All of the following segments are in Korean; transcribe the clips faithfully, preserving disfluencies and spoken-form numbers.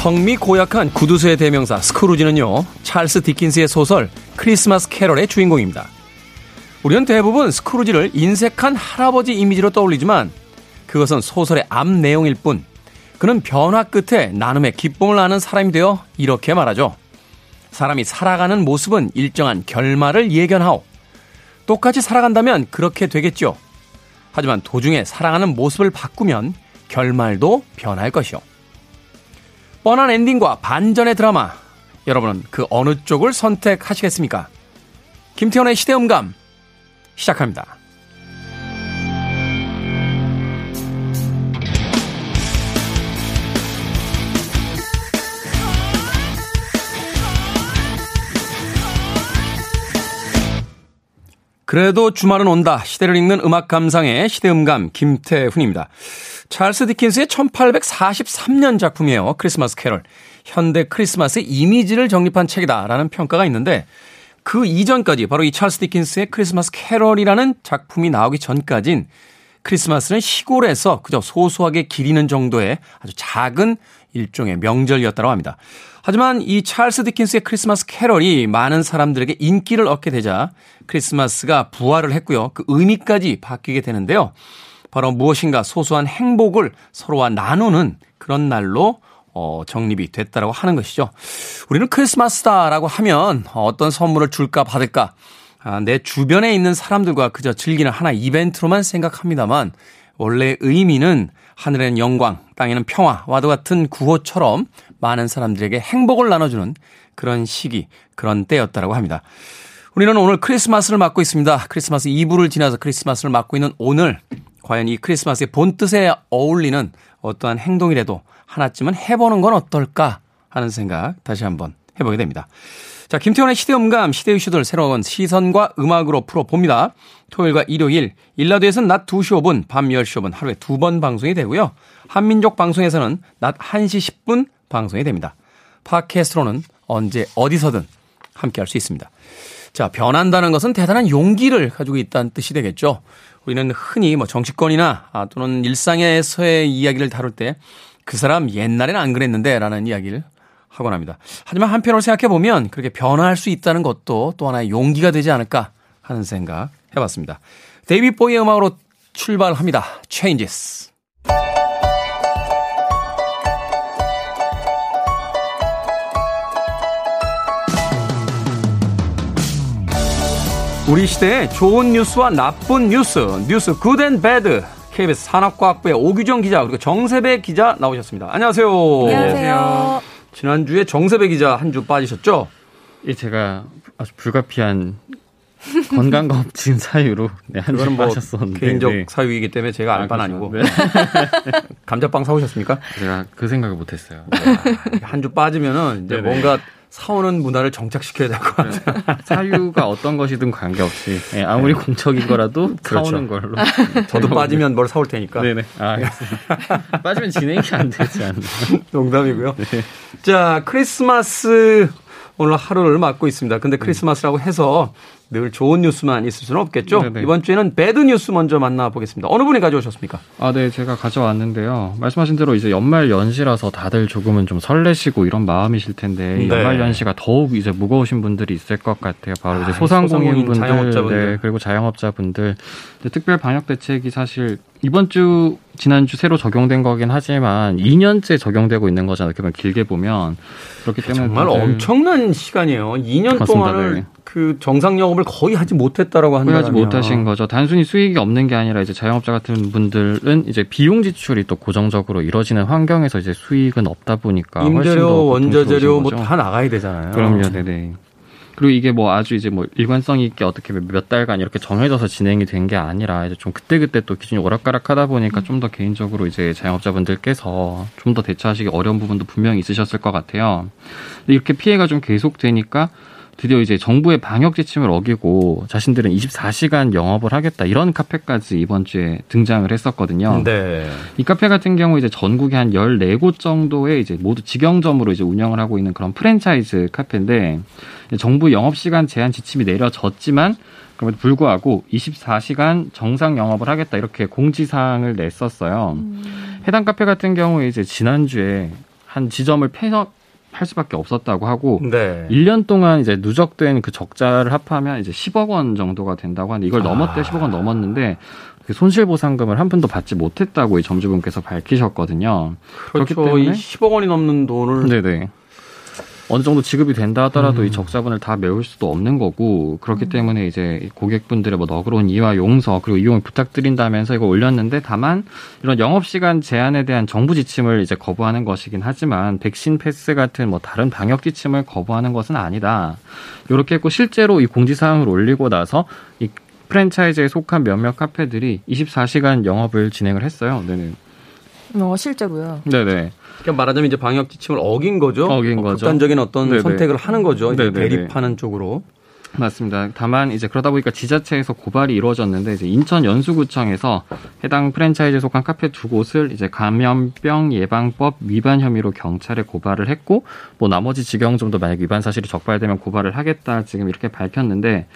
성미 고약한 구두쇠의 대명사 스크루지는요, 찰스 디킨스의 소설 크리스마스 캐럴의 주인공입니다. 우리는 대부분 스크루지를 인색한 할아버지 이미지로 떠올리지만 그것은 소설의 앞 내용일 뿐 그는 변화 끝에 나눔의 기쁨을 아는 사람이 되어 이렇게 말하죠. 사람이 살아가는 모습은 일정한 결말을 예견하오. 똑같이 살아간다면 그렇게 되겠죠. 하지만 도중에 살아가는 모습을 바꾸면 결말도 변할 것이오. 뻔한 엔딩과 반전의 드라마, 여러분은 그 어느 쪽을 선택하시겠습니까? 김태현의 시대음감 시작합니다. 그래도 주말은 온다. 시대를 읽는 음악 감상의 시대음감 김태훈입니다. 찰스 디킨스의 천팔백사십삼 년 작품이에요. 크리스마스 캐럴. 현대 크리스마스의 이미지를 정립한 책이다라는 평가가 있는데 그 이전까지 바로 이 찰스 디킨스의 크리스마스 캐럴이라는 작품이 나오기 전까진 크리스마스는 시골에서 그저 소소하게 기리는 정도의 아주 작은 일종의 명절이었다고 합니다. 하지만 이 찰스 디킨스의 크리스마스 캐럴이 많은 사람들에게 인기를 얻게 되자 크리스마스가 부활을 했고요. 그 의미까지 바뀌게 되는데요. 바로 무엇인가 소소한 행복을 서로와 나누는 그런 날로 어, 정립이 됐다라고 하는 것이죠. 우리는 크리스마스다라고 하면 어떤 선물을 줄까 받을까 아, 내 주변에 있는 사람들과 그저 즐기는 하나의 이벤트로만 생각합니다만 원래의 의미는 하늘에는 영광, 땅에는 평화와도 같은 구호처럼 많은 사람들에게 행복을 나눠주는 그런 시기, 그런 때였다라고 합니다. 우리는 오늘 크리스마스를 맞고 있습니다. 크리스마스 이브를 지나서 크리스마스를 맞고 있는 오늘, 과연 이 크리스마스의 본뜻에 어울리는 어떠한 행동이라도 하나쯤은 해보는 건 어떨까 하는 생각 다시 한번 해보게 됩니다. 자, 김태원의 시대음감, 시대 이슈들 새로운 시선과 음악으로 풀어봅니다. 토요일과 일요일, 일라드에서는 낮 두 시 오 분, 밤 열 시 오 분 하루에 두 번 방송이 되고요. 한민족 방송에서는 낮 한 시 십 분 방송이 됩니다. 팟캐스트로는 언제 어디서든 함께할 수 있습니다. 자, 변한다는 것은 대단한 용기를 가지고 있다는 뜻이 되겠죠. 우리는 흔히 뭐 정치권이나 아, 또는 일상에서의 이야기를 다룰 때 그 사람 옛날엔 안 그랬는데 라는 이야기를 하곤 합니다. 하지만 한편으로 생각해보면 그렇게 변화할 수 있다는 것도 또 하나의 용기가 되지 않을까 하는 생각 해봤습니다. 데이비드 보이의 음악으로 출발합니다. Changes. 우리 시대의 좋은 뉴스와 나쁜 뉴스, 뉴스 good and bad. 케이비에스 산업과학부의 오규정 기자 그리고 정세배 기자 나오셨습니다. 안녕하세요. 안녕하세요. 지난주에 정세배 기자 한 주 빠지셨죠? 예, 제가 아주 불가피한 건강과 업진 사유로 네, 한 주 빠졌었는데 뭐 개인적 네. 사유이기 때문에 제가 아는 건 아, 아니고 네. 감자빵 사오셨습니까? 제가 그 생각을 못했어요. 한 주 빠지면은 이제 네네. 뭔가 사오는 문화를 정착시켜야 될 것 같아요. 사유가 어떤 것이든 관계없이 네, 아무리 네. 공적인 거라도 사오는 그렇죠. 걸로. 저도 빠지면 뭘 사올 테니까. 네네. 아, 알겠습니다. 빠지면 진행이 안 되지 않나. 농담이고요. 네. 자, 크리스마스 오늘 하루를 맞고 있습니다. 근데 크리스마스라고 해서 늘 좋은 뉴스만 있을 수는 없겠죠. 네네. 이번 주에는 배드 뉴스 먼저 만나보겠습니다. 어느 분이 가져오셨습니까? 아, 네, 제가 가져왔는데요. 말씀하신 대로 이제 연말 연시라서 다들 조금은 좀 설레시고 이런 마음이실 텐데 네. 연말 연시가 더욱 이제 무거우신 분들이 있을 것 같아요. 바로 아, 이제 소상공인분들, 자영업자분들, 네, 그리고 자영업자분들. 특별 방역 대책이 사실 이번 주 지난주 새로 적용된 거긴 하지만 이 년째 적용되고 있는 거잖아요. 이렇게 길게 보면 그렇기 때문에 정말 엄청난 시간이에요. 이 년 맞습니다. 동안을 네. 그 정상 영업을 거의 하지 못했다라고 한다면 거의 하지 못하신 거죠. 단순히 수익이 없는 게 아니라 이제 자영업자 같은 분들은 이제 비용 지출이 또 고정적으로 이루어지는 환경에서 이제 수익은 없다 보니까 임대료, 원자재료 뭐 다 나가야 되잖아요. 그럼요, 네네. 그리고 이게 뭐 아주 이제 뭐 일관성 있게 어떻게 몇 달간 이렇게 정해져서 진행이 된 게 아니라 이제 좀 그때그때 또 기준이 오락가락하다 보니까 좀 더 개인적으로 이제 자영업자분들께서 좀 더 대처하시기 어려운 부분도 분명히 있으셨을 것 같아요. 이렇게 피해가 좀 계속되니까 드디어 이제 정부의 방역 지침을 어기고 자신들은 이십사 시간 영업을 하겠다 이런 카페까지 이번 주에 등장을 했었거든요. 네. 이 카페 같은 경우 이제 전국에 한 열네 곳 정도의 이제 모두 직영점으로 이제 운영을 하고 있는 그런 프랜차이즈 카페인데 정부 영업 시간 제한 지침이 내려졌지만 그럼에도 불구하고 이십사 시간 정상 영업을 하겠다 이렇게 공지사항을 냈었어요. 음. 해당 카페 같은 경우에 이제 지난주에 한 지점을 폐업할 수밖에 없었다고 하고 네. 일 년 동안 이제 누적된 그 적자를 합하면 이제 십억 원 정도가 된다고 하는데 이걸 넘었대 아. 십억 원 넘었는데 그 손실보상금을 한 푼도 받지 못했다고 이 점주분께서 밝히셨거든요. 그렇죠. 그렇기 때문에 이 십억 원이 넘는 돈을 네네. 어느 정도 지급이 된다 하더라도 음. 이 적자분을 다 메울 수도 없는 거고 그렇기 음. 때문에 이제 고객분들의 뭐 너그러운 이해와 용서 그리고 이용을 부탁드린다면서 이거 올렸는데 다만 이런 영업시간 제한에 대한 정부 지침을 이제 거부하는 것이긴 하지만 백신 패스 같은 뭐 다른 방역 지침을 거부하는 것은 아니다. 이렇게 했고 실제로 이 공지사항을 올리고 나서 이 프랜차이즈에 속한 몇몇 카페들이 이십사 시간 영업을 진행을 했어요. 네네. 어, 실제로요. 네네. 그러니까 말하자면 이제 방역 지침을 어긴 거죠. 어긴 어, 거죠. 극단적인 어떤 네네. 선택을 하는 거죠. 이제 대립하는 쪽으로. 맞습니다. 다만 이제 그러다 보니까 지자체에서 고발이 이루어졌는데 이제 인천 연수구청에서 해당 프랜차이즈에 속한 카페 두 곳을 이제 감염병 예방법 위반 혐의로 경찰에 고발을 했고 뭐 나머지 직영점도 만약 위반 사실이 적발되면 고발을 하겠다 지금 이렇게 밝혔는데.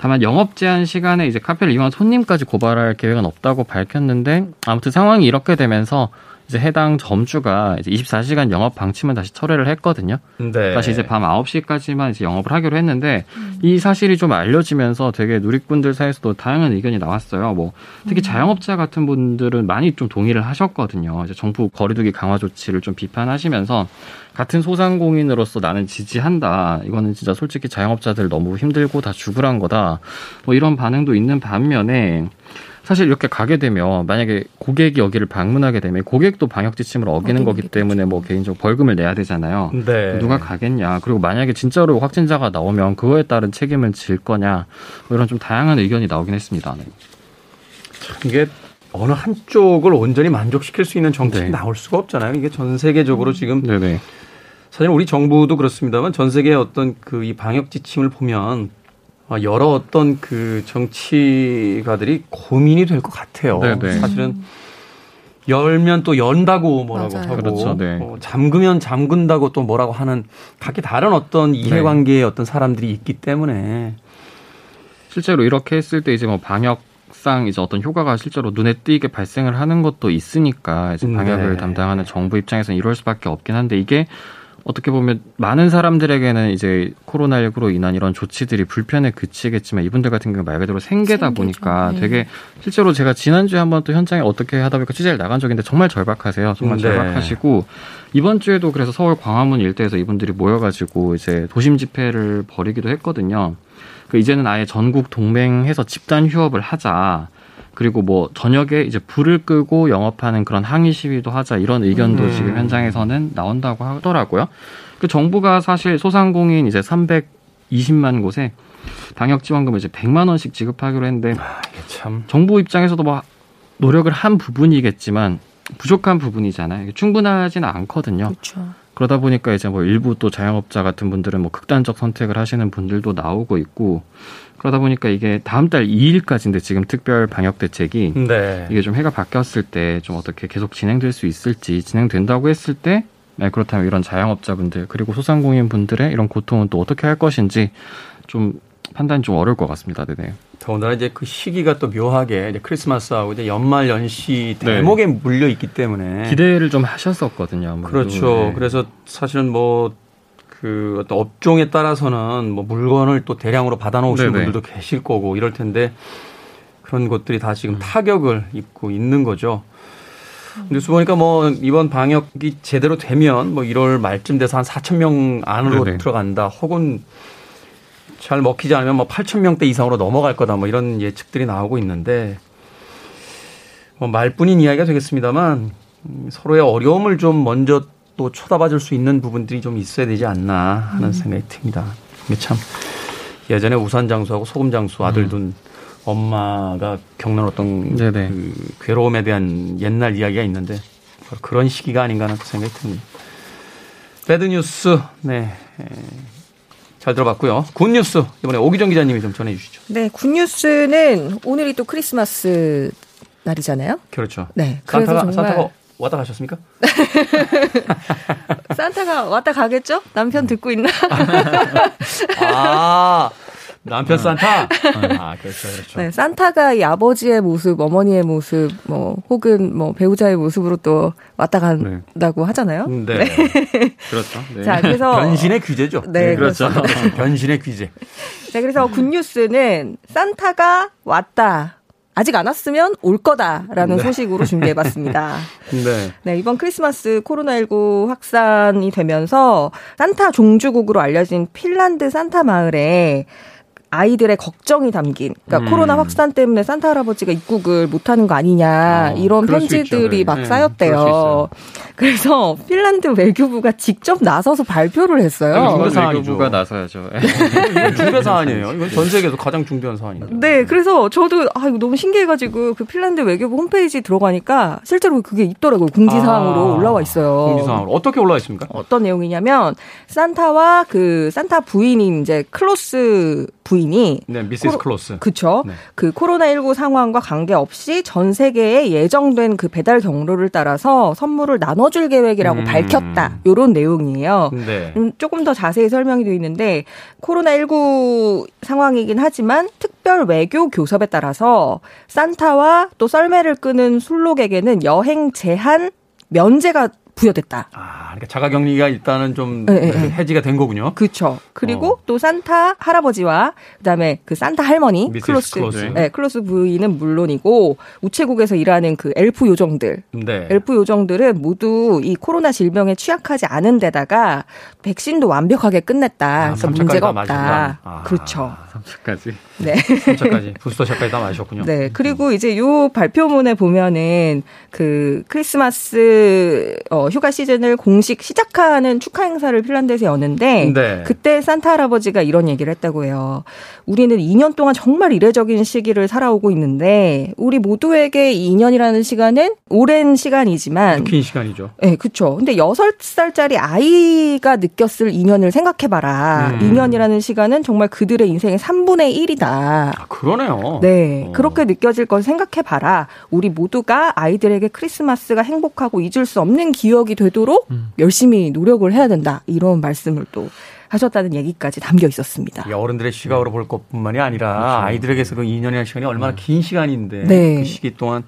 다만 영업 제한 시간에 이제 카페를 이용한 손님까지 고발할 계획은 없다고 밝혔는데 아무튼 상황이 이렇게 되면서 이제 해당 점주가 이제 이십사 시간 영업 방침은 다시 철회를 했거든요. 네. 다시 이제 밤 아홉 시까지만 이제 영업을 하기로 했는데 음. 이 사실이 좀 알려지면서 되게 누리꾼들 사이에서도 다양한 의견이 나왔어요. 뭐 특히 음. 자영업자 같은 분들은 많이 좀 동의를 하셨거든요. 이제 정부 거리두기 강화 조치를 좀 비판하시면서 같은 소상공인으로서 나는 지지한다. 이거는 진짜 솔직히 자영업자들 너무 힘들고 다 죽으란 거다. 뭐 이런 반응도 있는 반면에 사실 이렇게 가게 되면 만약에 고객이 여기를 방문하게 되면 고객도 방역 지침을 어기는 거기 때문에 뭐 개인적으로 벌금을 내야 되잖아요. 네. 누가 가겠냐. 그리고 만약에 진짜로 확진자가 나오면 그거에 따른 책임을 질 거냐. 뭐 이런 좀 다양한 의견이 나오긴 했습니다. 네. 이게 어느 한쪽을 온전히 만족시킬 수 있는 정책이 네. 나올 수가 없잖아요. 이게 전 세계적으로 지금. 네네. 사실 우리 정부도 그렇습니다만 전 세계의 어떤 그 이 방역 지침을 보면 여러 어떤 그 정치가들이 고민이 될 것 같아요. 네네. 사실은 열면 또 연다고 뭐라고 맞아요. 하고 그렇죠. 네. 어, 잠그면 잠근다고 또 뭐라고 하는 각기 다른 어떤 이해관계의 네. 어떤 사람들이 있기 때문에 실제로 이렇게 했을 때 이제 뭐 방역 이제 어떤 효과가 실제로 눈에 띄게 발생을 하는 것도 있으니까 이제 방역을 네. 담당하는 정부 입장에서는 이럴 수밖에 없긴 한데 이게 어떻게 보면 많은 사람들에게는 이제 코로나십구로 인한 이런 조치들이 불편에 그치겠지만 이분들 같은 경우 말 그대로 생계다 보니까 네. 되게 실제로 제가 지난주에 한번 또 현장에 어떻게 하다 보니까 취재를 나간 적인데 정말 절박하세요. 정말 네. 절박하시고 이번 주에도 그래서 서울 광화문 일대에서 이분들이 모여가지고 이제 도심 집회를 벌이기도 했거든요. 그 이제는 아예 전국 동맹해서 집단 휴업을 하자. 그리고 뭐 저녁에 이제 불을 끄고 영업하는 그런 항의 시위도 하자 이런 의견도 음. 지금 현장에서는 나온다고 하더라고요. 그 정부가 사실 소상공인 이제 삼백이십만 곳에 방역 지원금을 이제 백만 원씩 지급하기로 했는데 아, 이게 참. 정부 입장에서도 뭐 노력을 한 부분이겠지만 부족한 부분이잖아요. 충분하지는 않거든요. 그렇죠. 그러다 보니까 이제 뭐 일부 또 자영업자 같은 분들은 뭐 극단적 선택을 하시는 분들도 나오고 있고 그러다 보니까 이게 다음 달 이 일까지인데 지금 특별 방역 대책이 네. 이게 좀 해가 바뀌었을 때 좀 어떻게 계속 진행될 수 있을지 진행된다고 했을 때 네, 그렇다면 이런 자영업자분들 그리고 소상공인 분들의 이런 고통은 또 어떻게 할 것인지 좀 판단이 좀 어려울 것 같습니다. 네네. 더군다나 이제 그 시기가 또 묘하게 이제 크리스마스하고 이제 연말 연시 대목에 네. 물려 있기 때문에 기대를 좀 하셨었거든요. 아무래도. 그렇죠. 네. 그래서 사실은 뭐 그 어떤 업종에 따라서는 뭐 물건을 또 대량으로 받아놓으신 분들도 계실 거고 이럴 텐데 그런 것들이 다 지금 음. 타격을 입고 있는 거죠. 뉴스 보니까 뭐 이번 방역이 제대로 되면 뭐 일월 말쯤 돼서 한 사천 명 안으로 네네. 들어간다. 혹은 잘 먹히지 않으면 뭐 팔천 명대 이상으로 넘어갈 거다 뭐 이런 예측들이 나오고 있는데 뭐 말뿐인 이야기가 되겠습니다만 서로의 어려움을 좀 먼저 또 쳐다봐줄 수 있는 부분들이 좀 있어야 되지 않나 하는 생각이 듭니다. 이게 참 예전에 우산 장수하고 소금 장수 아들 둔 음. 엄마가 겪는 어떤 그 괴로움에 대한 옛날 이야기가 있는데 그런 시기가 아닌가 하는 생각이 듭니다. 배드뉴스 네. 잘 들어봤고요. 굿뉴스 이번에 오기정 기자님이 좀 전해주시죠. 네, 굿뉴스는 오늘이 또 크리스마스 날이잖아요. 그렇죠. 네, 그래서 산타가, 정말 산타가 왔다 가셨습니까? 산타가 왔다 가겠죠? 남편 듣고 있나? 아, 남편 산타. 아, 그렇죠, 그렇죠. 네, 산타가 이 아버지의 모습, 어머니의 모습, 뭐 혹은 뭐 배우자의 모습으로 또 왔다 간다고 네. 하잖아요. 네, 네. 그렇죠. 네. 자, 그래서 변신의 규제죠. 네, 네 그렇죠. 변신의 규제. 자, 그래서 굿뉴스는 산타가 왔다. 아직 안 왔으면 올 거다라는 네. 소식으로 준비해봤습니다. 네. 네, 이번 크리스마스 코로나십구 확산이 되면서 산타 종주국으로 알려진 핀란드 산타 마을에 아이들의 걱정이 담긴, 그러니까 음. 코로나 확산 때문에 산타 할아버지가 입국을 못하는 거 아니냐, 어, 이런 편지들이 있죠, 막 네. 쌓였대요. 그래서 핀란드 외교부가 직접 나서서 발표를 했어요. 중대 사안이죠. 나서야죠. 이건 중대 사안이에요. 이건 전 세계에서 가장 중대한 사안이에요. 네, 그래서 저도 아 이거 너무 신기해가지고 그 핀란드 외교부 홈페이지 들어가니까 실제로 그게 있더라고요. 공지 사항으로 아, 올라와 있어요. 공지 사항으로 어떻게 올라와 있습니까? 어떤 내용이냐면 산타와 그 산타 부인인 이제 클로스 부인 이 네, 미세스 클로스. 그렇죠. 네. 그 코로나십구 상황과 관계없이 전 세계에 예정된 그 배달 경로를 따라서 선물을 나눠줄 계획이라고 음. 밝혔다. 이런 내용이에요. 네. 음, 조금 더 자세히 설명이 되어 있는데 코로나십구 상황이긴 하지만 특별 외교 교섭에 따라서 산타와 또 썰매를 끄는 술록에게는 여행 제한 면제가 부여됐다. 아, 그러니까 자가격리가 일단은 좀 네, 해지가 된 거군요. 그렇죠. 그리고 어. 또 산타 할아버지와 그다음에 그 산타 할머니 클로스, 클로스, 네, 클로스 부인은 물론이고 우체국에서 일하는 그 엘프 요정들, 네. 엘프 요정들은 모두 이 코로나 질병에 취약하지 않은 데다가 백신도 완벽하게 끝냈다. 아, 그래서 문제가 없다. 아, 그렇죠. 삼 차까지. 네. 삼 차까지. 부스터샷까지 다 마셨군요. 네. 그리고 이제 요 발표문에 보면은 그 크리스마스 어, 휴가 시즌을 공식 시작하는 축하 행사를 핀란드에서 여는데 네. 그때 산타 할아버지가 이런 얘기를 했다고 해요. 우리는 이 년 동안 정말 이례적인 시기를 살아오고 있는데 우리 모두에게 이 이 년이라는 시간은 오랜 시간이지만 긴 시간이죠. 네. 그렇죠. 근데 여섯 살짜리 아이가 느꼈을 이 년을 생각해봐라. 음. 이 년이라는 시간은 정말 그들의 인생의 삼분의 일이다. 아, 그러네요. 네. 어. 그렇게 느껴질 건 생각해봐라. 우리 모두가 아이들에게 크리스마스가 행복하고 잊을 수 없는 기억이 되도록 음. 열심히 노력을 해야 된다. 이런 말씀을 또 하셨다는 얘기까지 담겨 있었습니다. 어른들의 시각으로 네. 볼 것뿐만이 아니라 그렇죠. 아이들에게서 그 이 년이라는 시간이 얼마나 네. 긴 시간인데 네. 그 시기 동안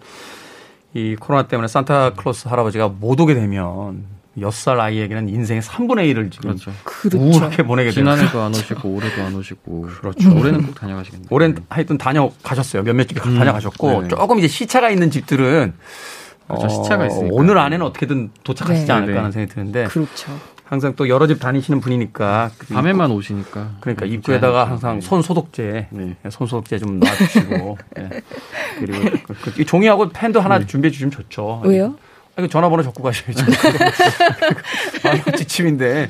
이 코로나 때문에 산타클로스 할아버지가 못 오게 되면 여섯 살 아이에게는 인생의 삼분의 일을 지금 그렇죠. 우울하게 보내게 되는 지난해도 되는. 안 오시고 올해도 안 오시고 그렇죠. 올해는 꼭 다녀가시겠네요. 올해는 하여튼 다녀가셨어요. 몇몇 집 음. 다녀가셨고 네네. 조금 이제 시차가 있는 집들은 그렇죠. 어, 시차가 있으니까 오늘 안에는 어떻게든 도착하시지 네. 않을까 하는 생각이 드는데 그렇죠. 항상 또 여러 집 다니시는 분이니까 밤에만 오시니까 그러니까 입구에다가 항상 손 소독제 네. 손 소독제 좀 놔주시고 네. 그리고 그, 그, 이 종이하고 펜도 하나 네. 준비해 주시면 좋죠. 왜요? 전화번호 적고 가셔야죠. 방역 지침인데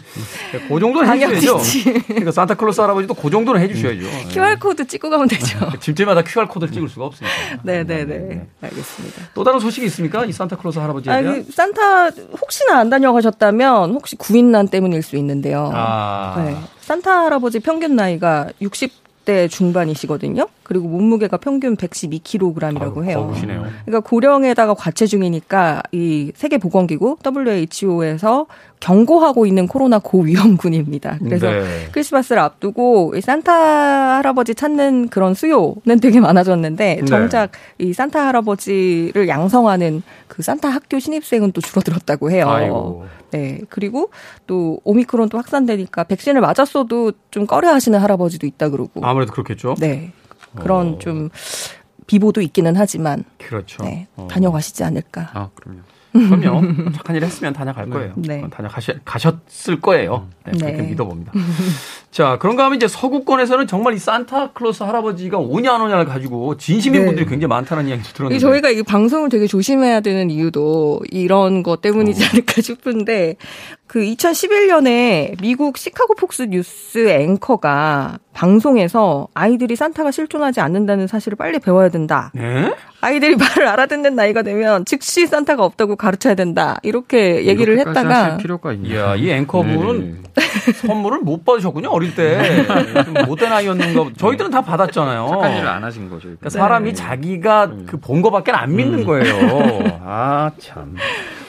그 정도는 해주셔야죠. 그러니까 산타클로스 할아버지도 그 정도는 해주셔야죠. 네. 큐알코드 찍고 가면 되죠. 집집마다 큐알코드를 찍을 수가 없으니까. 네네네. 네, 네. 알겠습니다. 또 다른 소식이 있습니까? 이 산타클로스 할아버지에 대한? 아니, 산타 혹시나 안 다녀가셨다면 혹시 구인난 때문일 수 있는데요. 아. 네. 산타 할아버지 평균 나이가 육십 대 중반이시거든요. 그리고 몸무게가 평균 백십이 킬로그램이라고 해요. 거구시네요. 그러니까 고령에다가 과체중이니까 이 세계보건기구 더블유에이치오에서 경고하고 있는 코로나 고위험군입니다. 그래서 네. 크리스마스를 앞두고 이 산타 할아버지 찾는 그런 수요는 되게 많아졌는데 정작 네. 이 산타 할아버지를 양성하는 그 산타 학교 신입생은 또 줄어들었다고 해요. 아이고. 네. 그리고 또 오미크론 또 확산되니까 백신을 맞았어도 좀 꺼려하시는 할아버지도 있다 그러고. 아무래도 그렇겠죠. 네. 그런 오. 좀 비보도 있기는 하지만 그렇죠. 네, 다녀가시지 않을까. 아, 그럼요. 그럼요. 착한 일 했으면 다녀갈 거예요. 네. 다녀가셨을 거예요. 네, 그렇게 네. 믿어봅니다. 자, 그런가 하면 이제 서구권에서는 정말 이 산타클로스 할아버지가 오냐 안 오냐를 가지고 진심인 네. 분들이 굉장히 많다는 이야기를 들었는데. 저희가 이 방송을 되게 조심해야 되는 이유도 이런 것 때문이지 어. 않을까 싶은데 그 이천십일 년에 미국 시카고 폭스 뉴스 앵커가 방송에서 아이들이 산타가 실존하지 않는다는 사실을 빨리 배워야 된다. 네? 아이들이 말을 알아듣는 나이가 되면 즉시 산타가 없다고 가르쳐야 된다. 이렇게 얘기를 했다가. 하실 필요가 이야, 이 앵커분은 선물을 못 받으셨군요. 어릴 때. 좀 못된 아이였는가 보다. 저희들은 다 받았잖아요. 착한 일을 안 하신 거죠. 그러니까 사람이 네. 자기가 그 본 거밖에 안 믿는 음. 거예요. 아, 참.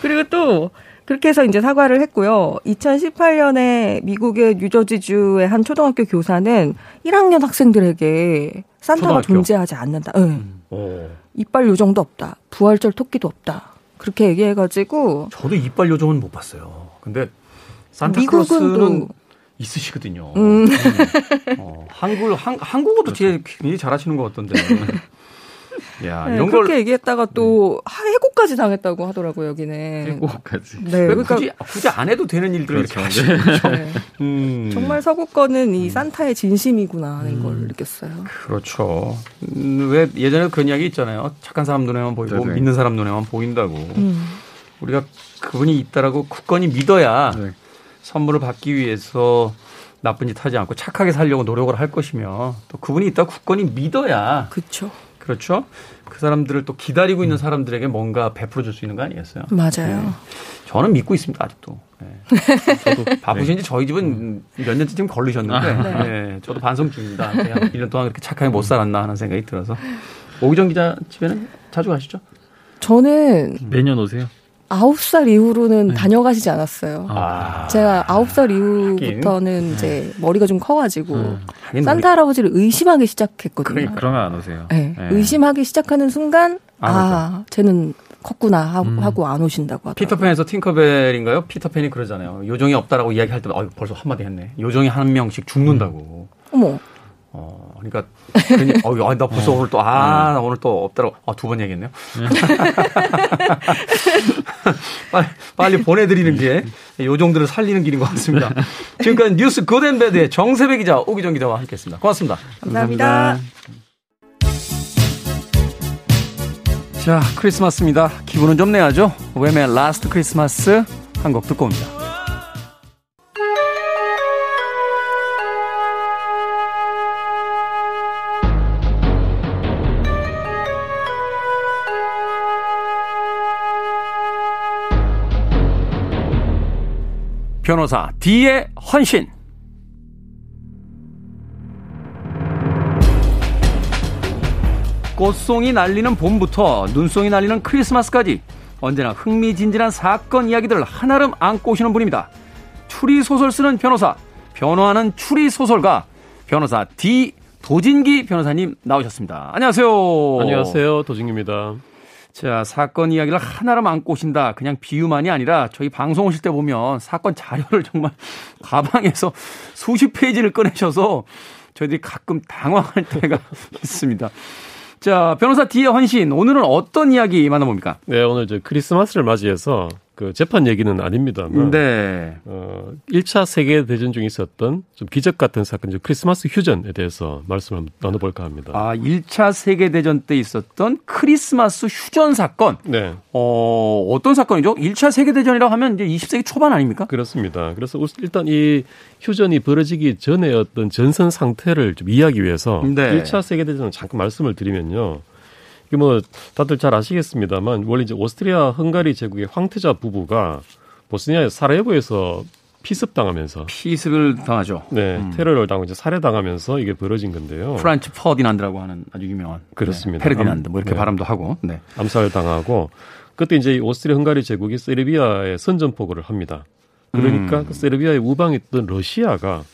그리고 또. 그렇게 해서 이제 사과를 했고요. 이천십팔 년에 미국의 뉴저지주의 한 초등학교 교사는 일 학년 학생들에게 산타가 초등학교. 존재하지 않는다. 응. 오. 이빨 요정도 없다. 부활절 토끼도 없다. 그렇게 얘기해가지고. 저도 이빨 요정은 못 봤어요. 근데 산타클로스는 있으시거든요. 음. 어, 한국을, 한, 한국어도 되게 그렇죠. 잘하시는 것 같던데. 야, 네, 이런 그렇게 걸... 얘기했다가 또 네. 해고까지 당했다고 하더라고요, 여기는. 해고까지. 네, 그러니까 굳이, 굳이 안 해도 되는 일들을 그렇죠. 이렇게 하죠. 네. 음. 정말 서구권은 이 산타의 진심이구나 하는 음. 걸 느꼈어요. 그렇죠. 음, 왜 예전에 그런 이야기 있잖아요. 착한 사람 눈에만 보이고 네네. 믿는 사람 눈에만 보인다고. 음. 우리가 그분이 있다라고 굳건히 믿어야 네. 선물을 받기 위해서 나쁜 짓 하지 않고 착하게 살려고 노력을 할 것이며 또 그분이 있다고 굳건히 믿어야. 그렇죠. 그렇죠. 그 사람들을 또 기다리고 있는 사람들에게 뭔가 베풀어 줄 수 있는 거 아니겠어요? 맞아요. 네. 저는 믿고 있습니다. 아직도. 네. 저도 바쁘신지 저희 집은 몇 년째 지금 걸리셨는데 네. 네. 저도 반성 중입니다. 그냥 일 년 동안 그렇게 착하게 못 살았나 하는 생각이 들어서. 오기정 기자 집에는 자주 가시죠? 저는. 매년 오세요? 아홉 살 이후로는 네. 다녀가시지 않았어요. 아. 제가 아홉 살 이후부터는 하긴. 이제 머리가 좀 커가지고 음. 산타 할아버지를 의심하기 시작했거든요. 그래, 그러면 안 오세요. 네. 네. 의심하기 시작하는 순간 아, 쟤는 컸구나 하고, 음. 하고 안 오신다고 하더라고요. 피터팬에서 팅커벨인가요? 피터팬이 그러잖아요. 요정이 없다라고 이야기할 때 어, 벌써 한마디 했네. 요정이 한 명씩 죽는다고. 음. 어머. 어, 그러니까, 괜히, 어, 나 벌써 어. 오늘 또, 아, 나 오늘 또 없더라고. 아, 두 번 얘기했네요. 빨리, 빨리 보내드리는 게 요정들을 살리는 길인 것 같습니다. 지금까지 뉴스 굿앤배드의 정세배 기자, 오기정 기자와 함께 했습니다. 고맙습니다. 감사합니다. 감사합니다. 자, 크리스마스입니다. 기분은 좀 내야죠. 웸의 라스트 크리스마스 한 곡 듣고 옵니다. 변호사 D의 헌신. 꽃송이 날리는 봄부터 눈송이 날리는 크리스마스까지 언제나 흥미진진한 사건 이야기들 한아름 안고 오시는 분입니다. 추리소설 쓰는 변호사, 변호하는 추리소설가 변호사 D 도진기 변호사님 나오셨습니다. 안녕하세요. 안녕하세요. 도진기입니다. 자, 사건 이야기를 하나로 안고 오신다. 그냥 비유만이 아니라 저희 방송 오실 때 보면 사건 자료를 정말 가방에서 수십 페이지를 꺼내셔서 저희들이 가끔 당황할 때가 있습니다. 자, 변호사 D의 헌신. 오늘은 어떤 이야기 만나봅니까? 네, 오늘 이제 크리스마스를 맞이해서 그 재판 얘기는 아닙니다만. 네. 어, 일 차 세계대전 중에 있었던 좀 기적 같은 사건, 이제 크리스마스 휴전에 대해서 말씀을 나눠볼까 합니다. 아, 일 차 세계대전 때 있었던 크리스마스 휴전 사건? 네. 어, 어떤 사건이죠? 일 차 세계대전이라고 하면 이제 이십 세기 초반 아닙니까? 그렇습니다. 그래서 일단 이 휴전이 벌어지기 전에 어떤 전선 상태를 좀 이해하기 위해서. 네. 일 차 세계대전을 잠깐 말씀을 드리면요. 그 뭐 다들 잘 아시겠습니다만 원래 이제 오스트리아 헝가리 제국의 황태자 부부가 보스니아의 사라예보에서 피습 당하면서 피습을 당하죠. 네, 음. 테러를 당하고 이제 살해당하면서 이게 벌어진 건데요. 프란츠 퍼디난드라고 하는 아주 유명한 그렇습니다. 네, 페르디난드 뭐 이렇게 네. 바람도 하고 네. 암살당하고 그때 이제 오스트리아 헝가리 제국이 세르비아에 선전포고를 합니다. 그러니까 음. 그 세르비아의 우방에 있던 러시아가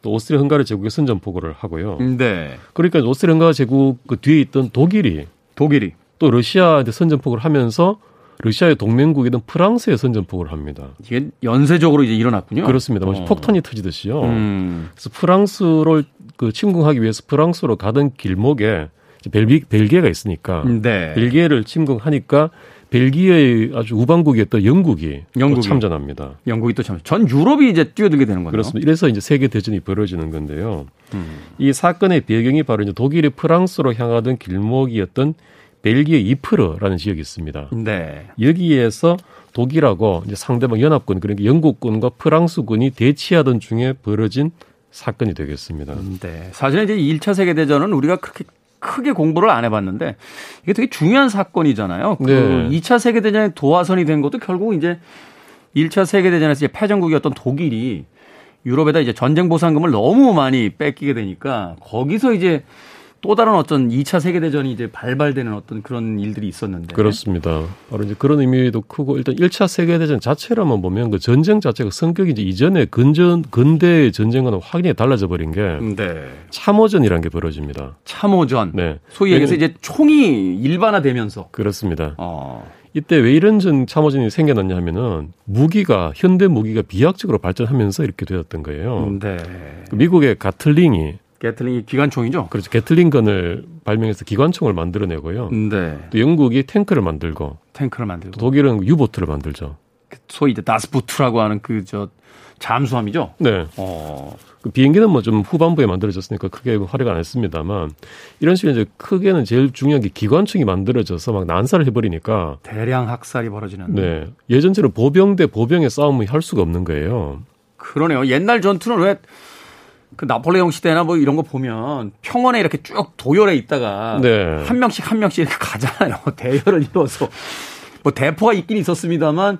또 오스트리아 헝가리 제국에 선전포고를 하고요. 네. 그러니까 오스트리아 헝가리 제국 그 뒤에 있던 독일이 독일이 또 러시아한테 선전포고를 하면서 러시아의 동맹국이던 프랑스에 선전포고를 합니다. 이게 연쇄적으로 이제 일어났군요. 그렇습니다. 마치 어. 폭탄이 터지듯이요. 음. 그래서 프랑스를 그 침공하기 위해서 프랑스로 가던 길목에 벨기, 벨기에가 있으니까 네. 벨기에를 침공하니까 벨기에의 아주 우방국이었던 영국이, 영국이. 또 참전합니다. 영국이 또 참전. 전 유럽이 이제 뛰어들게 되는 거죠. 그렇습니다. 이래서 이제 세계 대전이 벌어지는 건데요. 음. 이 사건의 배경이 바로 이제 독일이 프랑스로 향하던 길목이었던 벨기에 이프르라는 지역이 있습니다. 네. 여기에서 독일하고 이제 상대방 연합군 그러니까 영국군과 프랑스군이 대치하던 중에 벌어진 사건이 되겠습니다. 네. 사실 이제 일 차 세계 대전은 우리가 그렇게 크게 공부를 안 해봤는데 이게 되게 중요한 사건이잖아요. 그 네. 이 차 세계대전의 도화선이 된 것도 결국 이제 일 차 세계대전에서 이제 패전국이었던 독일이 유럽에다 이제 전쟁 보상금을 너무 많이 뺏기게 되니까 거기서 이제 또 다른 어떤 이 차 세계대전이 이제 발발되는 어떤 그런 일들이 있었는데. 그렇습니다. 바로 이제 그런 의미도 크고, 일단 일 차 세계대전 자체로만 보면 그 전쟁 자체가 성격이 이제 이전에 근전, 근대의 전쟁과는 확연히 달라져 버린 게. 네. 참호전이라는 게 벌어집니다. 참호전. 네. 소위 얘기해서 이제 총이 일반화되면서. 그렇습니다. 어. 이때 왜 이런 전 참호전이 생겨났냐 하면은 무기가, 현대 무기가 비약적으로 발전하면서 이렇게 되었던 거예요. 네. 미국의 가틀링이. 게틀링이 기관총이죠? 그렇죠. 게틀링건을 발명해서 기관총을 만들어내고요. 네. 또 영국이 탱크를 만들고. 탱크를 만들고. 독일은 유보트를 만들죠. 그 소위 이제 다스보트라고 하는 그 저 잠수함이죠? 네. 어. 그 비행기는 뭐 좀 후반부에 만들어졌으니까 크게 활약을 안 했습니다만 이런 식으로 이제 크게는 제일 중요한 게 기관총이 만들어져서 막 난사를 해버리니까. 대량 학살이 벌어지는. 네. 예전처럼 보병 대 보병의 싸움을 할 수가 없는 거예요. 그러네요. 옛날 전투는 왜 그 나폴레옹 시대나 뭐 이런 거 보면 평원에 이렇게 쭉 도열해 있다가 네. 한 명씩 한 명씩 이렇게 가잖아요. 대열을 이뤄서 뭐 대포가 있긴 있었습니다만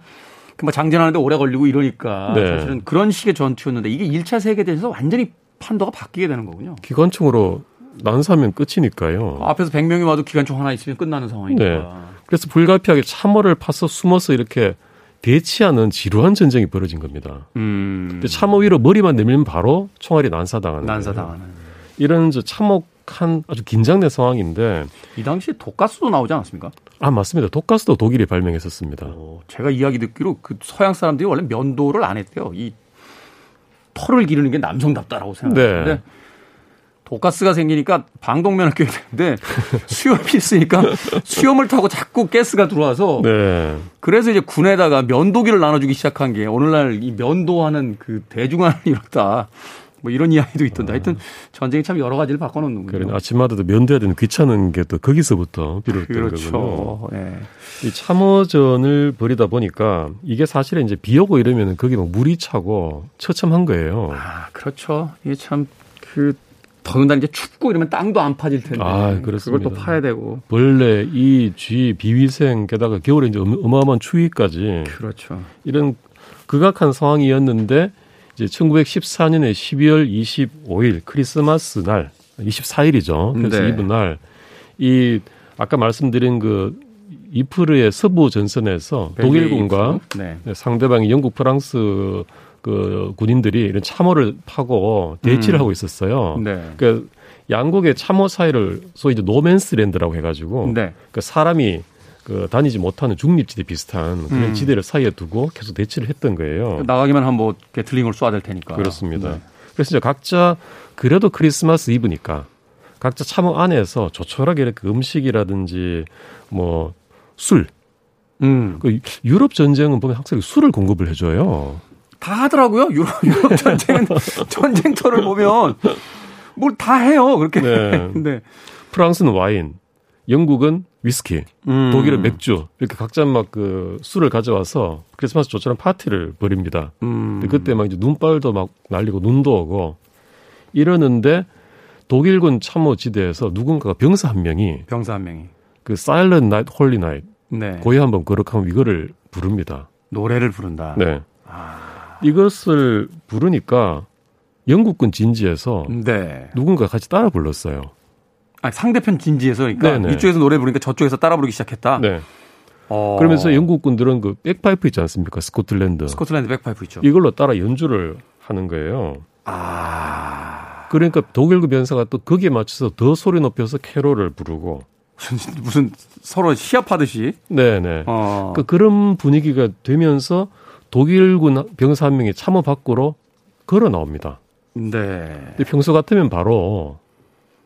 뭐 장전하는데 오래 걸리고 이러니까 네. 사실은 그런 식의 전투였는데 이게 일 차 세계대전에서 완전히 판도가 바뀌게 되는 거군요. 기관총으로 난사하면 끝이니까요. 앞에서 백 명이 와도 기관총 하나 있으면 끝나는 상황이니까. 네. 그래서 불가피하게 참호를 파서 숨어서 이렇게 대치하는 지루한 전쟁이 벌어진 겁니다. 음. 근데 참호 위로 머리만 내밀면 바로 총알이 난사당하는. 난사당하는. 거예요. 이런 저 참혹한 아주 긴장된 상황인데 이 당시에 독가스도 나오지 않았습니까? 아 맞습니다. 독가스도 독일이 발명했었습니다. 오, 제가 이야기 듣기로 그 서양 사람들이 원래 면도를 안 했대요. 이 털을 기르는 게 남성답다라고 생각했는데 네. 독가스가 생기니까 방독면을 껴야 되는데 수염이 있으니까 수염을 타고 자꾸 가스가 들어와서 네. 그래서 이제 군에다가 면도기를 나눠주기 시작한 게 오늘날 이 면도하는 그 대중화는 이렇다. 뭐 이런 이야기도 있던데 하여튼 전쟁이 참 여러 가지를 바꿔놓는군요. 그래, 아침마다도 면도해야 되는 귀찮은 게 또 거기서부터 비롯된 그렇죠. 거군요. 네. 이 참호전을 벌이다 보니까 이게 사실은 이제 비 오고 이러면 거기 막 물이 차고 처참한 거예요. 아 그렇죠. 이게 참 그 더군다나 이제 춥고 이러면 땅도 안 파질 텐데. 아, 그렇습니다. 그걸 또 파야 되고. 벌레, 이, 쥐, 비위생, 게다가 겨울에 이제 어마어마한 추위까지. 그렇죠. 이런 극악한 상황이었는데 이제 천구백십사 년에 십이월 이십오일 크리스마스 날, 이십사일이죠. 그래서 네. 이분날 이 아까 말씀드린 그 이프르의 서부 전선에서 독일군과 네. 상대방이 영국, 프랑스 그 군인들이 이런 참호를 파고 대치를 음. 하고 있었어요. 네. 그러니까 양국의 참호 사이를 소위 이제 노맨스랜드라고 해가지고 네. 그러니까 사람이 그 다니지 못하는 중립지대 비슷한 그런 음. 지대를 사이에 두고 계속 대치를 했던 거예요. 나가기만 하면 뭐 게틀링을 쏴야 될 테니까. 그렇습니다. 네. 그래서 이제 각자 그래도 크리스마스 이브니까 각자 참호 안에서 조촐하게 이렇게 음식이라든지 뭐 술. 음. 그 유럽 전쟁은 보면 학생이 술을 공급을 해줘요. 다 하더라고요. 유럽, 유럽 전쟁, 전쟁터를 보면 뭘 다 해요. 그렇게. 네. 네. 프랑스는 와인, 영국은 위스키, 음. 독일은 맥주, 이렇게 각자 막 그 술을 가져와서 크리스마스 조처럼 파티를 벌입니다. 음. 그때 막 이제 눈발도 막 날리고 눈도 오고 이러는데 독일군 참호지대에서 누군가가 병사 한 명이. 병사 한 명이. 그 Silent Night, Holy Night. 네. 고요 한번 거룩하면 이거를 부릅니다. 노래를 부른다. 네. 아. 이것을 부르니까 영국군 진지에서 네. 누군가 같이 따라 불렀어요. 아 상대편 진지에서 그러니까 네네. 이쪽에서 노래 부르니까 저쪽에서 따라 부르기 시작했다. 네. 어. 그러면서 영국군들은 그 백파이프 있지 않습니까? 스코틀랜드. 스코틀랜드 백파이프 있죠. 이걸로 따라 연주를 하는 거예요. 아. 그러니까 독일군 병사가 또 거기에 맞춰서 더 소리 높여서 캐롤을 부르고. 무슨, 무슨 서로 시합하듯이. 네네. 어. 그러니까 그런 분위기가 되면서. 독일군 병사 한 명이 참호 밖으로 걸어 나옵니다. 네. 근데 평소 같으면 바로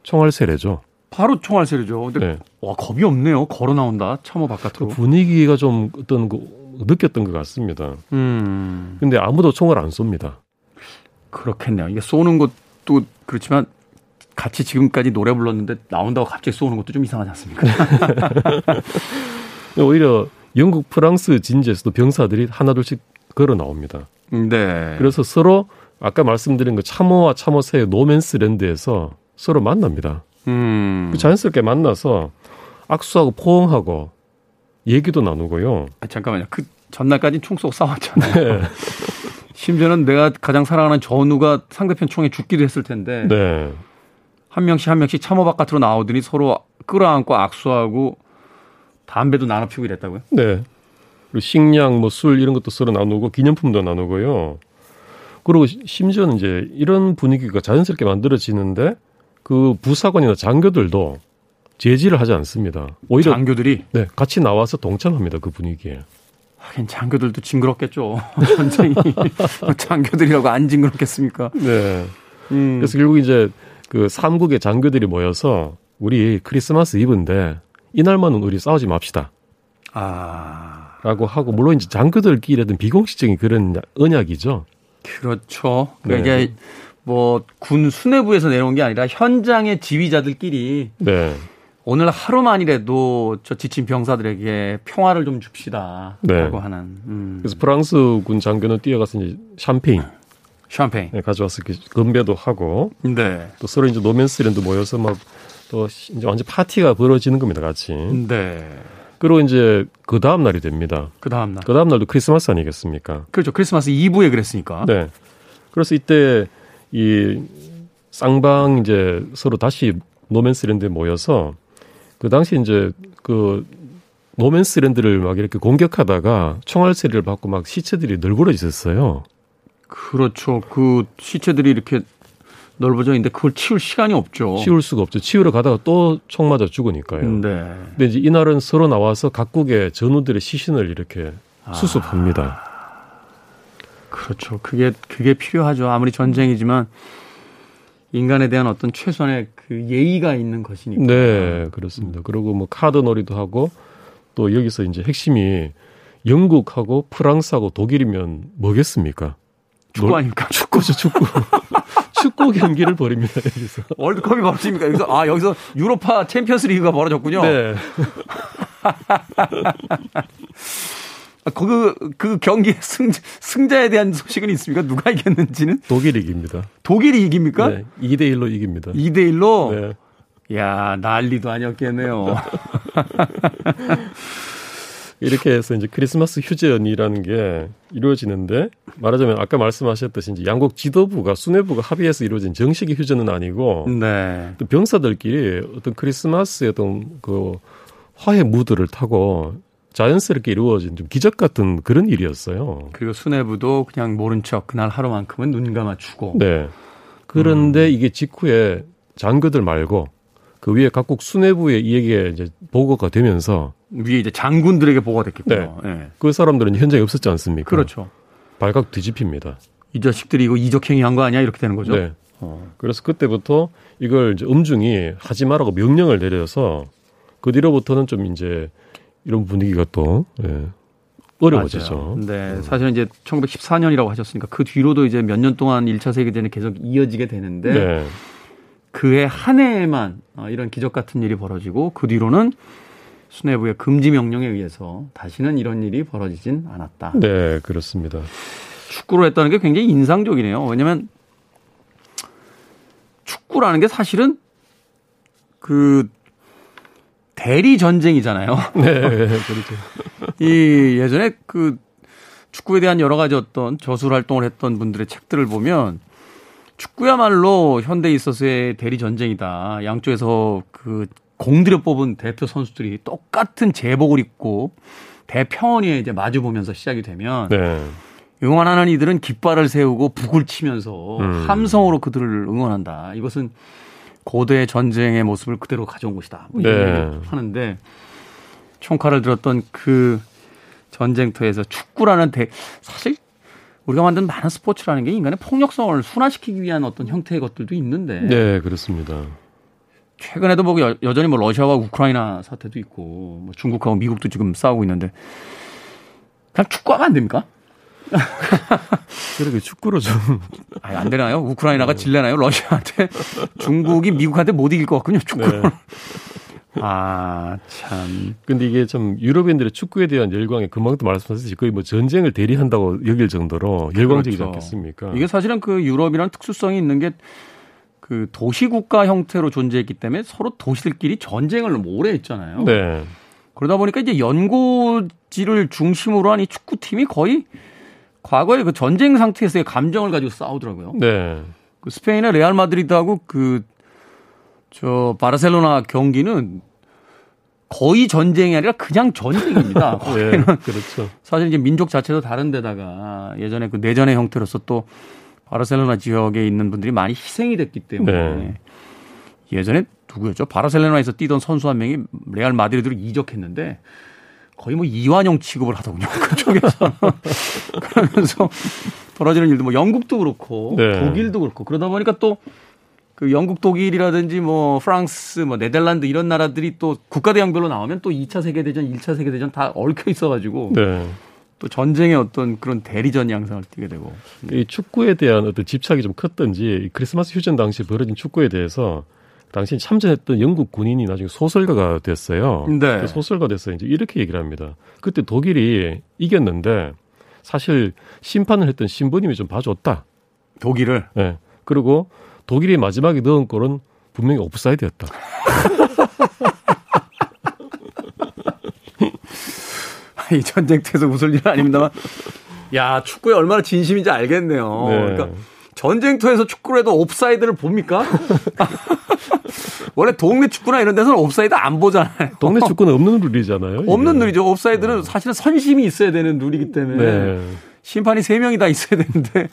총알 세례죠. 바로 총알 세례죠. 근데 네. 와 겁이 없네요. 걸어 나온다. 참호 바깥으로. 그 분위기가 좀 어떤 그 느꼈던 것 같습니다. 음. 근데 아무도 총을 안 쏩니다. 그렇겠네요. 이게 쏘는 것도 그렇지만 같이 지금까지 노래 불렀는데 나온다고 갑자기 쏘는 것도 좀 이상하지 않습니까? 오히려 영국, 프랑스 진지에서도 병사들이 하나둘씩 걸어 나옵니다. 네. 그래서 서로 아까 말씀드린 그 참호와 참호 사이의 노맨스랜드에서 서로 만납니다. 음. 자연스럽게 만나서 악수하고 포옹하고 얘기도 나누고요. 아, 잠깐만요. 그 전날까지 총 쏘고 싸웠잖아요. 네. 심지어는 내가 가장 사랑하는 전우가 상대편 총에 죽기도 했을 텐데. 네. 한 명씩 한 명씩 참호 바깥으로 나오더니 서로 끌어안고 악수하고 담배도 나눠 피우고 이랬다고요? 네. 그리고 식량, 뭐 술 이런 것도 서로 나누고 기념품도 나누고요. 그리고 심지어는 이제 이런 분위기가 자연스럽게 만들어지는데 그 부사관이나 장교들도 제지를 하지 않습니다. 오히려 장교들이? 네. 같이 나와서 동참합니다. 그 분위기에. 하긴 장교들도 징그럽겠죠. 전쟁이. 장교들이라고 안 징그럽겠습니까? 네. 음. 그래서 결국 이제 그 삼국의 장교들이 모여서 우리 크리스마스 이브인데 이날만은 우리 싸우지 맙시다. 아. 라고 하고, 물론 이제 장교들끼리라든 비공식적인 그런 언약이죠. 그렇죠. 그러니까 네. 이게 뭐 군 수뇌부에서 내려온 게 아니라 현장의 지휘자들끼리 네. 오늘 하루만이라도 저 지친 병사들에게 평화를 좀 줍시다. 네. 라고 하는. 음. 그래서 프랑스 군 장교는 뛰어가서 이제 샴페인. 샴페인. 네, 가져와서 건배도 하고. 네. 또 서로 이제 노맨스랜드 모여서 막 또 이제 완전 파티가 벌어지는 겁니다, 같이. 네. 그리고 이제 그 다음 날이 됩니다. 그 다음 날. 그 다음 날도 크리스마스 아니겠습니까? 그렇죠. 크리스마스 이브에 그랬으니까. 네. 그래서 이때 이 쌍방 이제 서로 다시 노맨스랜드에 모여서 그 당시 이제 그 노맨스랜드를 막 이렇게 공격하다가 총알세를 받고 막 시체들이 널브러졌어요. 그렇죠. 그 시체들이 이렇게 넓어져 있는데 그걸 치울 시간이 없죠. 치울 수가 없죠. 치우러 가다가 또 총 맞아 죽으니까요. 네. 근데 이제 이날은 서로 나와서 각국의 전우들의 시신을 이렇게 아. 수습합니다. 그렇죠. 그게 그게 필요하죠. 아무리 전쟁이지만 인간에 대한 어떤 최선의 그 예의가 있는 것이니까. 네, 그렇습니다. 음. 그리고 뭐 카드놀이도 하고 또 여기서 이제 핵심이 영국하고 프랑스하고 독일이면 뭐겠습니까? 축구 아닙니까? 축구죠, 축구. 축구 경기를 벌입니다, 여기서. 월드컵이 벌어집니까? 여기서, 아, 여기서 유로파 챔피언스 리그가 벌어졌군요. 네. 그, 그 경기의 승자, 승자에 대한 소식은 있습니까? 누가 이겼는지는? 독일이 이깁니다. 독일이 이깁니까? 네. 이 대 일로 이깁니다. 이 대 일로? 네. 이야, 난리도 아니었겠네요. 이렇게 해서 이제 크리스마스 휴전이라는 게 이루어지는데, 말하자면 아까 말씀하셨듯이 이제 양국 지도부가, 수뇌부가 합의해서 이루어진 정식의 휴전은 아니고, 네. 또 병사들끼리 어떤 크리스마스의 어떤 그 화해 무드를 타고 자연스럽게 이루어진 좀 기적 같은 그런 일이었어요. 그리고 수뇌부도 그냥 모른 척 그날 하루만큼은 눈 감아주고. 네. 그런데 음. 이게 직후에 장교들 말고 그 위에 각국 수뇌부의 이 얘기에 이제 보고가 되면서 위에 이제 장군들에게 보고가 됐겠군요. 네. 네. 그 사람들은 현장에 없었지 않습니까? 그렇죠. 발칵 뒤집힙니다. 이 자식들이 이거 이적행위한 거 아니야? 이렇게 되는 거죠. 네. 어. 그래서 그때부터 이걸 이제 엄중히 하지 말라고 명령을 내려서 그 뒤로부터는 좀 이제 이런 분위기가 또 네. 어려워지죠. 네, 사실은 이제 천구백십사 년이라고 하셨으니까 그 뒤로도 이제 몇 년 동안 일 차 세계대전이 계속 이어지게 되는데 네. 그해 한 해에만 이런 기적 같은 일이 벌어지고 그 뒤로는 수뇌부의 금지 명령에 의해서 다시는 이런 일이 벌어지진 않았다. 네, 그렇습니다. 축구를 했다는 게 굉장히 인상적이네요. 왜냐하면 축구라는 게 사실은 그 대리 전쟁이잖아요. 네, 그렇죠. 이 예전에 그 축구에 대한 여러 가지 어떤 저술 활동을 했던 분들의 책들을 보면 축구야말로 현대에 있어서의 대리 전쟁이다. 양쪽에서 그 공들여 뽑은 대표 선수들이 똑같은 제복을 입고 대평원에 이제 마주 보면서 시작이 되면 네. 응원하는 이들은 깃발을 세우고 북을 치면서 음. 함성으로 그들을 응원한다. 이것은 고대 전쟁의 모습을 그대로 가져온 것이다. 뭐 이런 얘기를 네. 하는데 총칼을 들었던 그 전쟁터에서 축구라는 대 사실 우리가 만든 많은 스포츠라는 게 인간의 폭력성을 순화시키기 위한 어떤 형태의 것들도 있는데 네, 그렇습니다. 최근에도 뭐 여, 여전히 뭐 러시아와 우크라이나 사태도 있고 뭐 중국하고 미국도 지금 싸우고 있는데 그냥 축구하면 안 됩니까? 그러게 축구로 좀. 아니, 안 되나요? 우크라이나가 질려나요? 러시아한테 중국이 미국한테 못 이길 것 같군요. 축구로. 네. 아 참. 근데 이게 참 유럽인들의 축구에 대한 열광이 그만큼 말씀하셨듯이 거의 뭐 전쟁을 대리한다고 여길 정도로 열광적이지 그렇죠. 않겠습니까? 이게 사실은 그 유럽이라는 특수성이 있는 게 그 도시국가 형태로 존재했기 때문에 서로 도시들끼리 전쟁을 오래 했잖아요. 네. 그러다 보니까 이제 연고지를 중심으로 한 이 축구팀이 거의 과거에 그 전쟁 상태에서의 감정을 가지고 싸우더라고요. 네. 그 스페인의 레알 마드리드하고 그 저 바르셀로나 경기는 거의 전쟁이 아니라 그냥 전쟁입니다. 예, 그렇죠. 사실 이제 민족 자체도 다른데다가 예전에 그 내전의 형태로서 또 바르셀로나 지역에 있는 분들이 많이 희생이 됐기 때문에 네. 예전에 누구였죠? 바르셀로나에서 뛰던 선수 한 명이 레알 마드리드로 이적했는데 거의 뭐 이완용 취급을 하더군요. 그쪽에서 그러면서 벌어지는 일도 뭐 영국도 그렇고 네. 독일도 그렇고 그러다 보니까 또 그 영국, 독일이라든지 뭐 프랑스, 뭐 네덜란드 이런 나라들이 또 국가 대항별로 나오면 또 이 차 세계 대전, 일 차 세계 대전 다 얽혀 있어가지고 네. 또 전쟁의 어떤 그런 대리전 양상을 띠게 되고 이 축구에 대한 어떤 집착이 좀 컸던지 크리스마스 휴전 당시 벌어진 축구에 대해서. 당시 참전했던 영국 군인이 나중에 소설가가 됐어요. 네. 소설가 됐어요. 이제 이렇게 얘기를 합니다. 그때 독일이 이겼는데 사실 심판을 했던 신부님이 좀 봐줬다. 독일을? 네. 그리고 독일이 마지막에 넣은 골은 분명히 오프사이드였다. 이 전쟁터에서 웃을 일은 아닙니다만 야 축구에 얼마나 진심인지 알겠네요. 네. 그러니까 전쟁터에서 축구를 해도 옵사이드를 봅니까? 원래 동네 축구나 이런 데서는 옵사이드 안 보잖아요. 동네 축구는 없는 룰이잖아요. 이게. 없는 룰이죠. 옵사이드는 사실은 선심이 있어야 되는 룰이기 때문에 네. 심판이 세 명이 다 있어야 되는데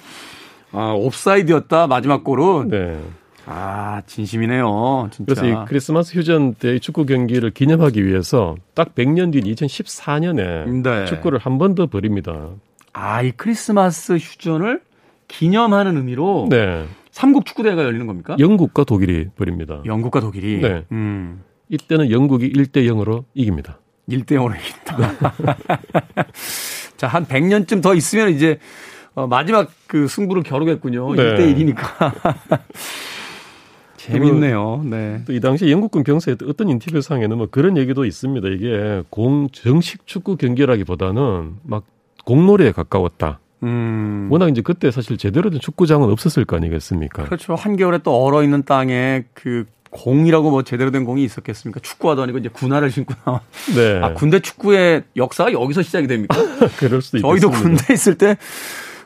아, 옵사이드였다 마지막 골은. 네. 아 진심이네요. 진짜. 그래서 이 크리스마스 휴전 때 축구 경기를 기념하기 위해서 딱 백 년 뒤인 이천십사 년에 네. 축구를 한 번 더 벌입니다. 아, 이 크리스마스 휴전을 기념하는 의미로 네. 삼국 축구대회가 열리는 겁니까? 영국과 독일이 벌입니다. 영국과 독일이? 네. 음. 이때는 영국이 일 대 영으로 이깁니다. 일 대 영으로 이긴다. 자, 한 백 년쯤 더 있으면 이제 마지막 그 승부를 겨루겠군요. 네. 일 대 일이니까. 재밌네요. 네. 또 이 당시 영국군 병사의 어떤 인터뷰상에는 뭐 그런 얘기도 있습니다. 이게 공, 정식 축구 경기라기보다는 막 공놀이에 가까웠다. 음. 워낙 이제 그때 사실 제대로 된 축구장은 없었을 거 아니겠습니까? 그렇죠. 한겨울에 또 얼어 있는 땅에 그 공이라고 뭐 제대로 된 공이 있었겠습니까? 축구화도 아니고 이제 군화를 신고 나와. 네. 아, 군대 축구의 역사가 여기서 시작이 됩니까? 그럴 수도 있겠습니다. 저희도 군대 있을 때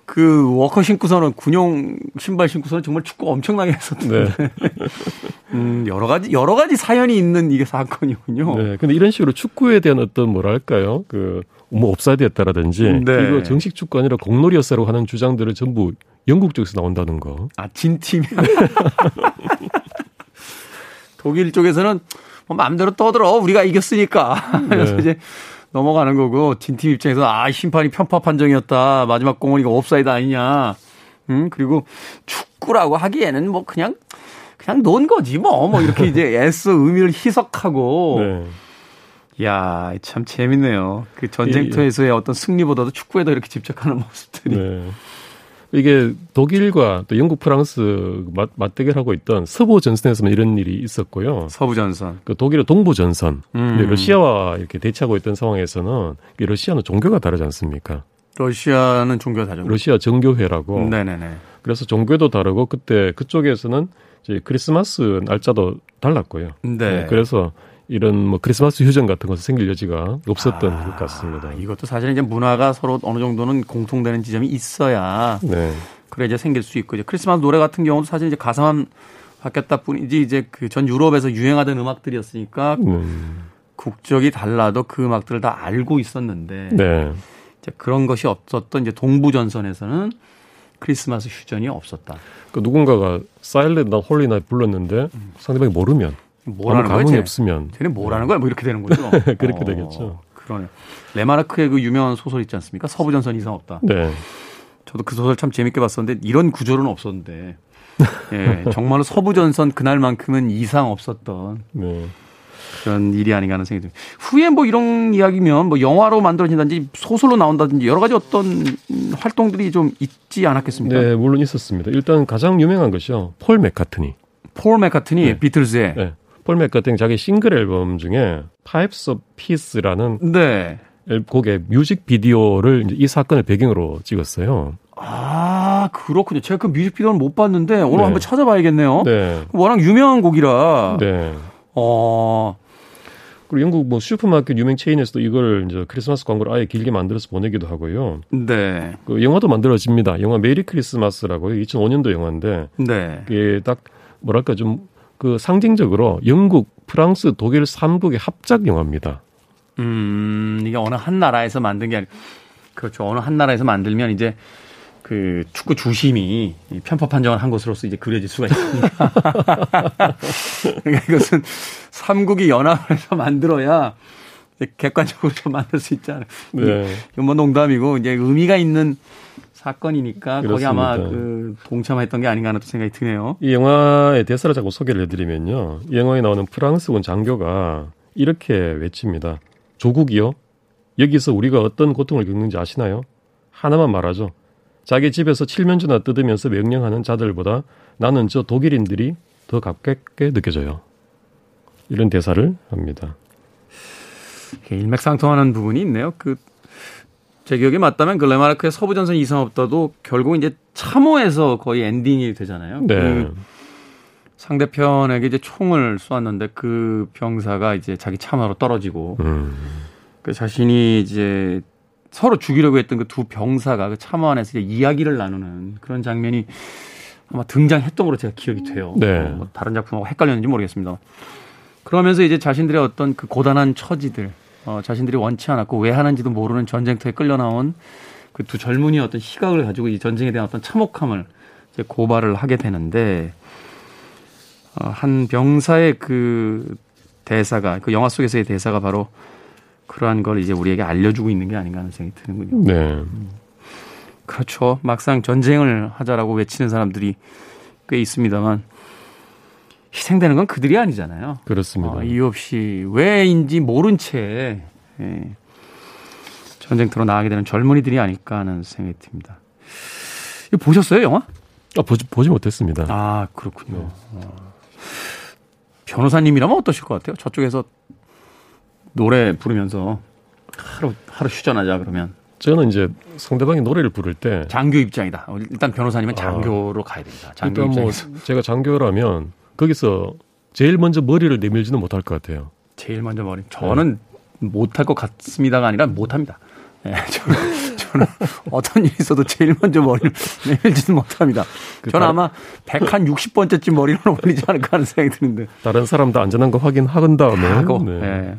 그 워커 신고서는 군용 신발 신고서는 정말 축구 엄청나게 했었는데. 네. 음, 여러 가지 여러 가지 사연이 있는 이게 사건이군요. 네. 근데 이런 식으로 축구에 대한 어떤 뭐랄까요? 그 뭐 옵사이드였다라든지 네. 이거 정식 축구 아니라 공놀이였어라고 하는 주장들을 전부 영국 쪽에서 나온다는 거. 아, 진 팀이. 독일 쪽에서는 뭐 마음대로 떠들어 우리가 이겼으니까. 네. 그래서 이제 넘어가는 거고 진 팀 입장에서 아 심판이 편파 판정이었다 마지막 공은 이거 옵사이드 아니냐. 음 그리고 축구라고 하기에는 뭐 그냥 그냥 논 거지 뭐뭐 뭐 이렇게 이제 애써 의미를 희석하고. 네. 이야, 참 재밌네요. 그 전쟁터에서의 어떤 승리보다도 축구에도 이렇게 집착하는 모습들이. 네. 이게 독일과 또 영국, 프랑스 맞, 맞대결하고 있던 서부 전선에서만 이런 일이 있었고요. 서부 전선. 그 독일의 동부 전선. 음. 러시아와 이렇게 대치하고 있던 상황에서는 러시아는 종교가 다르지 않습니까? 러시아는 종교가 다르죠. 러시아 정교회라고. 네네네. 그래서 종교도 다르고 그때 그쪽에서는 이제 크리스마스 날짜도 달랐고요. 네. 네. 그래서 이런 뭐 크리스마스 휴전 같은 것은 생길 여지가 없었던 아, 것 같습니다. 이것도 사실은 이제 문화가 서로 어느 정도는 공통되는 지점이 있어야 네. 그래 이제 생길 수 있고 이제 크리스마스 노래 같은 경우도 사실 이제 가사만 바뀌었다 뿐이지 이제 그 전 유럽에서 유행하던 음악들이었으니까 음. 국적이 달라도 그 음악들을 다 알고 있었는데 네. 이제 그런 것이 없었던 이제 동부 전선에서는 크리스마스 휴전이 없었다. 그 누군가가 사일런트 나이트 홀리 나이트 불렀는데 음. 상대방이 모르면. 뭐라는 거야? 감흥이 없으면. 쟤는 뭐라는 거야? 뭐 이렇게 되는 거죠. 그렇게 어, 되겠죠. 그러네. 레마르크의 그 유명한 소설 있지 않습니까? 서부전선 이상 없다. 네. 저도 그 소설 참 재밌게 봤었는데 이런 구조는 없었는데. 예, 정말로 서부전선 그날만큼은 이상 없었던 네. 그런 일이 아닌가 하는 생각이 듭니다. 후에 뭐 이런 이야기면 뭐 영화로 만들어진다든지 소설로 나온다든지 여러 가지 어떤 활동들이 좀 있지 않았겠습니까? 네, 물론 있었습니다. 일단 가장 유명한 것이요. 폴 맥카트니. 폴 맥카트니, 네. 비틀즈의. 네. 폴 맥카트니 자기 싱글 앨범 중에 Pipes of Peace라는 네. 곡의 뮤직비디오를 이 사건을 배경으로 찍었어요. 아 그렇군요. 제가 그 뮤직비디오는 못 봤는데 오늘 네. 한번 찾아봐야겠네요. 네. 워낙 유명한 곡이라. 네. 어. 그리고 영국 뭐 슈퍼마켓 유명 체인에서도 이걸 이제 크리스마스 광고를 아예 길게 만들어서 보내기도 하고요. 네. 그 영화도 만들어집니다. 영화 메리 크리스마스라고요. 이천오 년도 영화인데. 네. 그게 딱 뭐랄까 좀 그 상징적으로 영국, 프랑스, 독일 삼 국의 합작 영화입니다. 음, 이게 어느 한 나라에서 만든 게 아니라, 그렇죠. 어느 한 나라에서 만들면 이제 그 축구 주심이 편파 판정을 한 것으로서 이제 그려질 수가 있습니다. 그러니까 이것은 삼 국이 연합을 해서 만들어야 객관적으로 좀 만들 수 있지 않아요. 네. 이건 뭐 농담이고 이제 의미가 있는 사건이니까 그렇습니다. 거기 아마 그 동참했던 게 아닌가 하는 생각이 드네요. 이 영화의 대사를 자꾸 소개를 해드리면요. 이 영화에 나오는 프랑스군 장교가 이렇게 외칩니다. 조국이요? 여기서 우리가 어떤 고통을 겪는지 아시나요? 하나만 말하죠. 자기 집에서 칠면조나 뜯으면서 명령하는 자들보다 나는 저 독일인들이 더 가깝게 느껴져요. 이런 대사를 합니다. 일맥상통하는 부분이 있네요. 그 제 기억에 맞다면 그 레마르크의 서부전선 이상 없다도 결국 이제 참호에서 거의 엔딩이 되잖아요. 네. 그 상대편에게 이제 총을 쏘았는데 그 병사가 이제 자기 참호로 떨어지고 음. 그 자신이 이제 서로 죽이려고 했던 그 두 병사가 그 참호 안에서 이제 이야기를 나누는 그런 장면이 아마 등장했던 걸로 제가 기억이 돼요. 네. 뭐 다른 작품하고 헷갈렸는지 모르겠습니다. 그러면서 이제 자신들의 어떤 그 고단한 처지들, 어, 자신들이 원치 않았고 왜 하는지도 모르는 전쟁터에 끌려나온 그 두 젊은이의 어떤 시각을 가지고 이 전쟁에 대한 어떤 참혹함을 이제 고발을 하게 되는데, 어, 한 병사의 그 대사가, 그 영화 속에서의 대사가 바로 그러한 걸 이제 우리에게 알려주고 있는 게 아닌가 하는 생각이 드는군요. 네. 그렇죠. 막상 전쟁을 하자라고 외치는 사람들이 꽤 있습니다만, 희생되는 건 그들이 아니잖아요. 그렇습니다. 어, 이유 없이 왜인지 모른 채 예, 전쟁터로 나가게 되는 젊은이들이 아닐까 하는 생각이 듭니다. 이거 보셨어요, 영화? 아, 보지, 보지 못했습니다. 아, 그렇군요. 네. 어. 변호사님이라면 어떠실 것 같아요? 저쪽에서 노래 부르면서 하루, 하루 휴전하자 그러면. 저는 이제 상대방이 노래를 부를 때. 장교 입장이다. 일단 변호사님은 장교로 아, 가야 됩니다. 장교 일단 입장에서. 뭐 제가 장교라면 거기서 제일 먼저 머리를 내밀지는 못할 것 같아요. 제일 먼저 머리. 저는 네. 못할 것 같습니다가 아니라 못합니다. 네, 저는, 저는 어떤 일이 있어도 제일 먼저 머리를 내밀지는 못합니다. 그 저는 다, 아마 백육십 번째쯤 머리를 올리지 않을까 하는 생각이 드는데. 다른 사람도 안전한 거 확인한 다음에. 하고, 네. 네.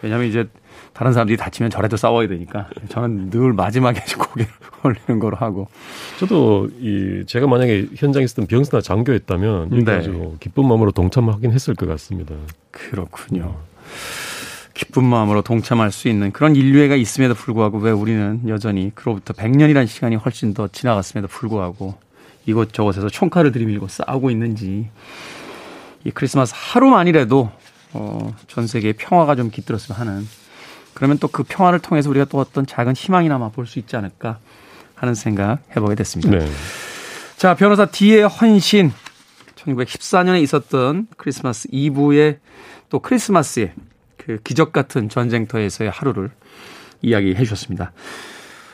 왜냐하면 이제 다른 사람들이 다치면 저라도 싸워야 되니까 저는 늘 마지막에 고개를 올리는 거로 하고. 저도 이 제가 만약에 현장에 있었던 병사나 장교였다면 네. 아주 기쁜 마음으로 동참하긴 했을 것 같습니다. 그렇군요. 기쁜 마음으로 동참할 수 있는 그런 인류애가 있음에도 불구하고 왜 우리는 여전히 그로부터 백 년이라는 시간이 훨씬 더 지나갔음에도 불구하고 이곳저곳에서 총칼을 들이밀고 싸우고 있는지 이 크리스마스 하루만이라도 어, 전 세계의 평화가 좀 깃들었으면 하는 그러면 또 그 평화를 통해서 우리가 또 어떤 작은 희망이나마 볼 수 있지 않을까 하는 생각 해보게 됐습니다. 네. 자, 변호사 D의 헌신 천구백십사 년에 있었던 크리스마스 이브의 또 크리스마스의 그 기적 같은 전쟁터에서의 하루를 이야기해 주셨습니다.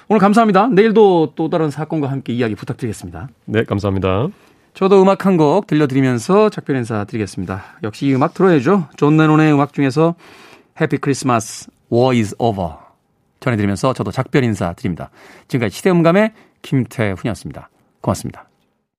오늘 감사합니다. 내일도 또 다른 사건과 함께 이야기 부탁드리겠습니다. 네, 감사합니다. 저도 음악 한 곡 들려드리면서 작별 인사 드리겠습니다. 역시 이 음악 들어야죠. 존 레논의 음악 중에서 해피 크리스마스, War is over 전해드리면서 저도 작별 인사 드립니다. 지금까지 시대음감의 김태훈이었습니다. 고맙습니다.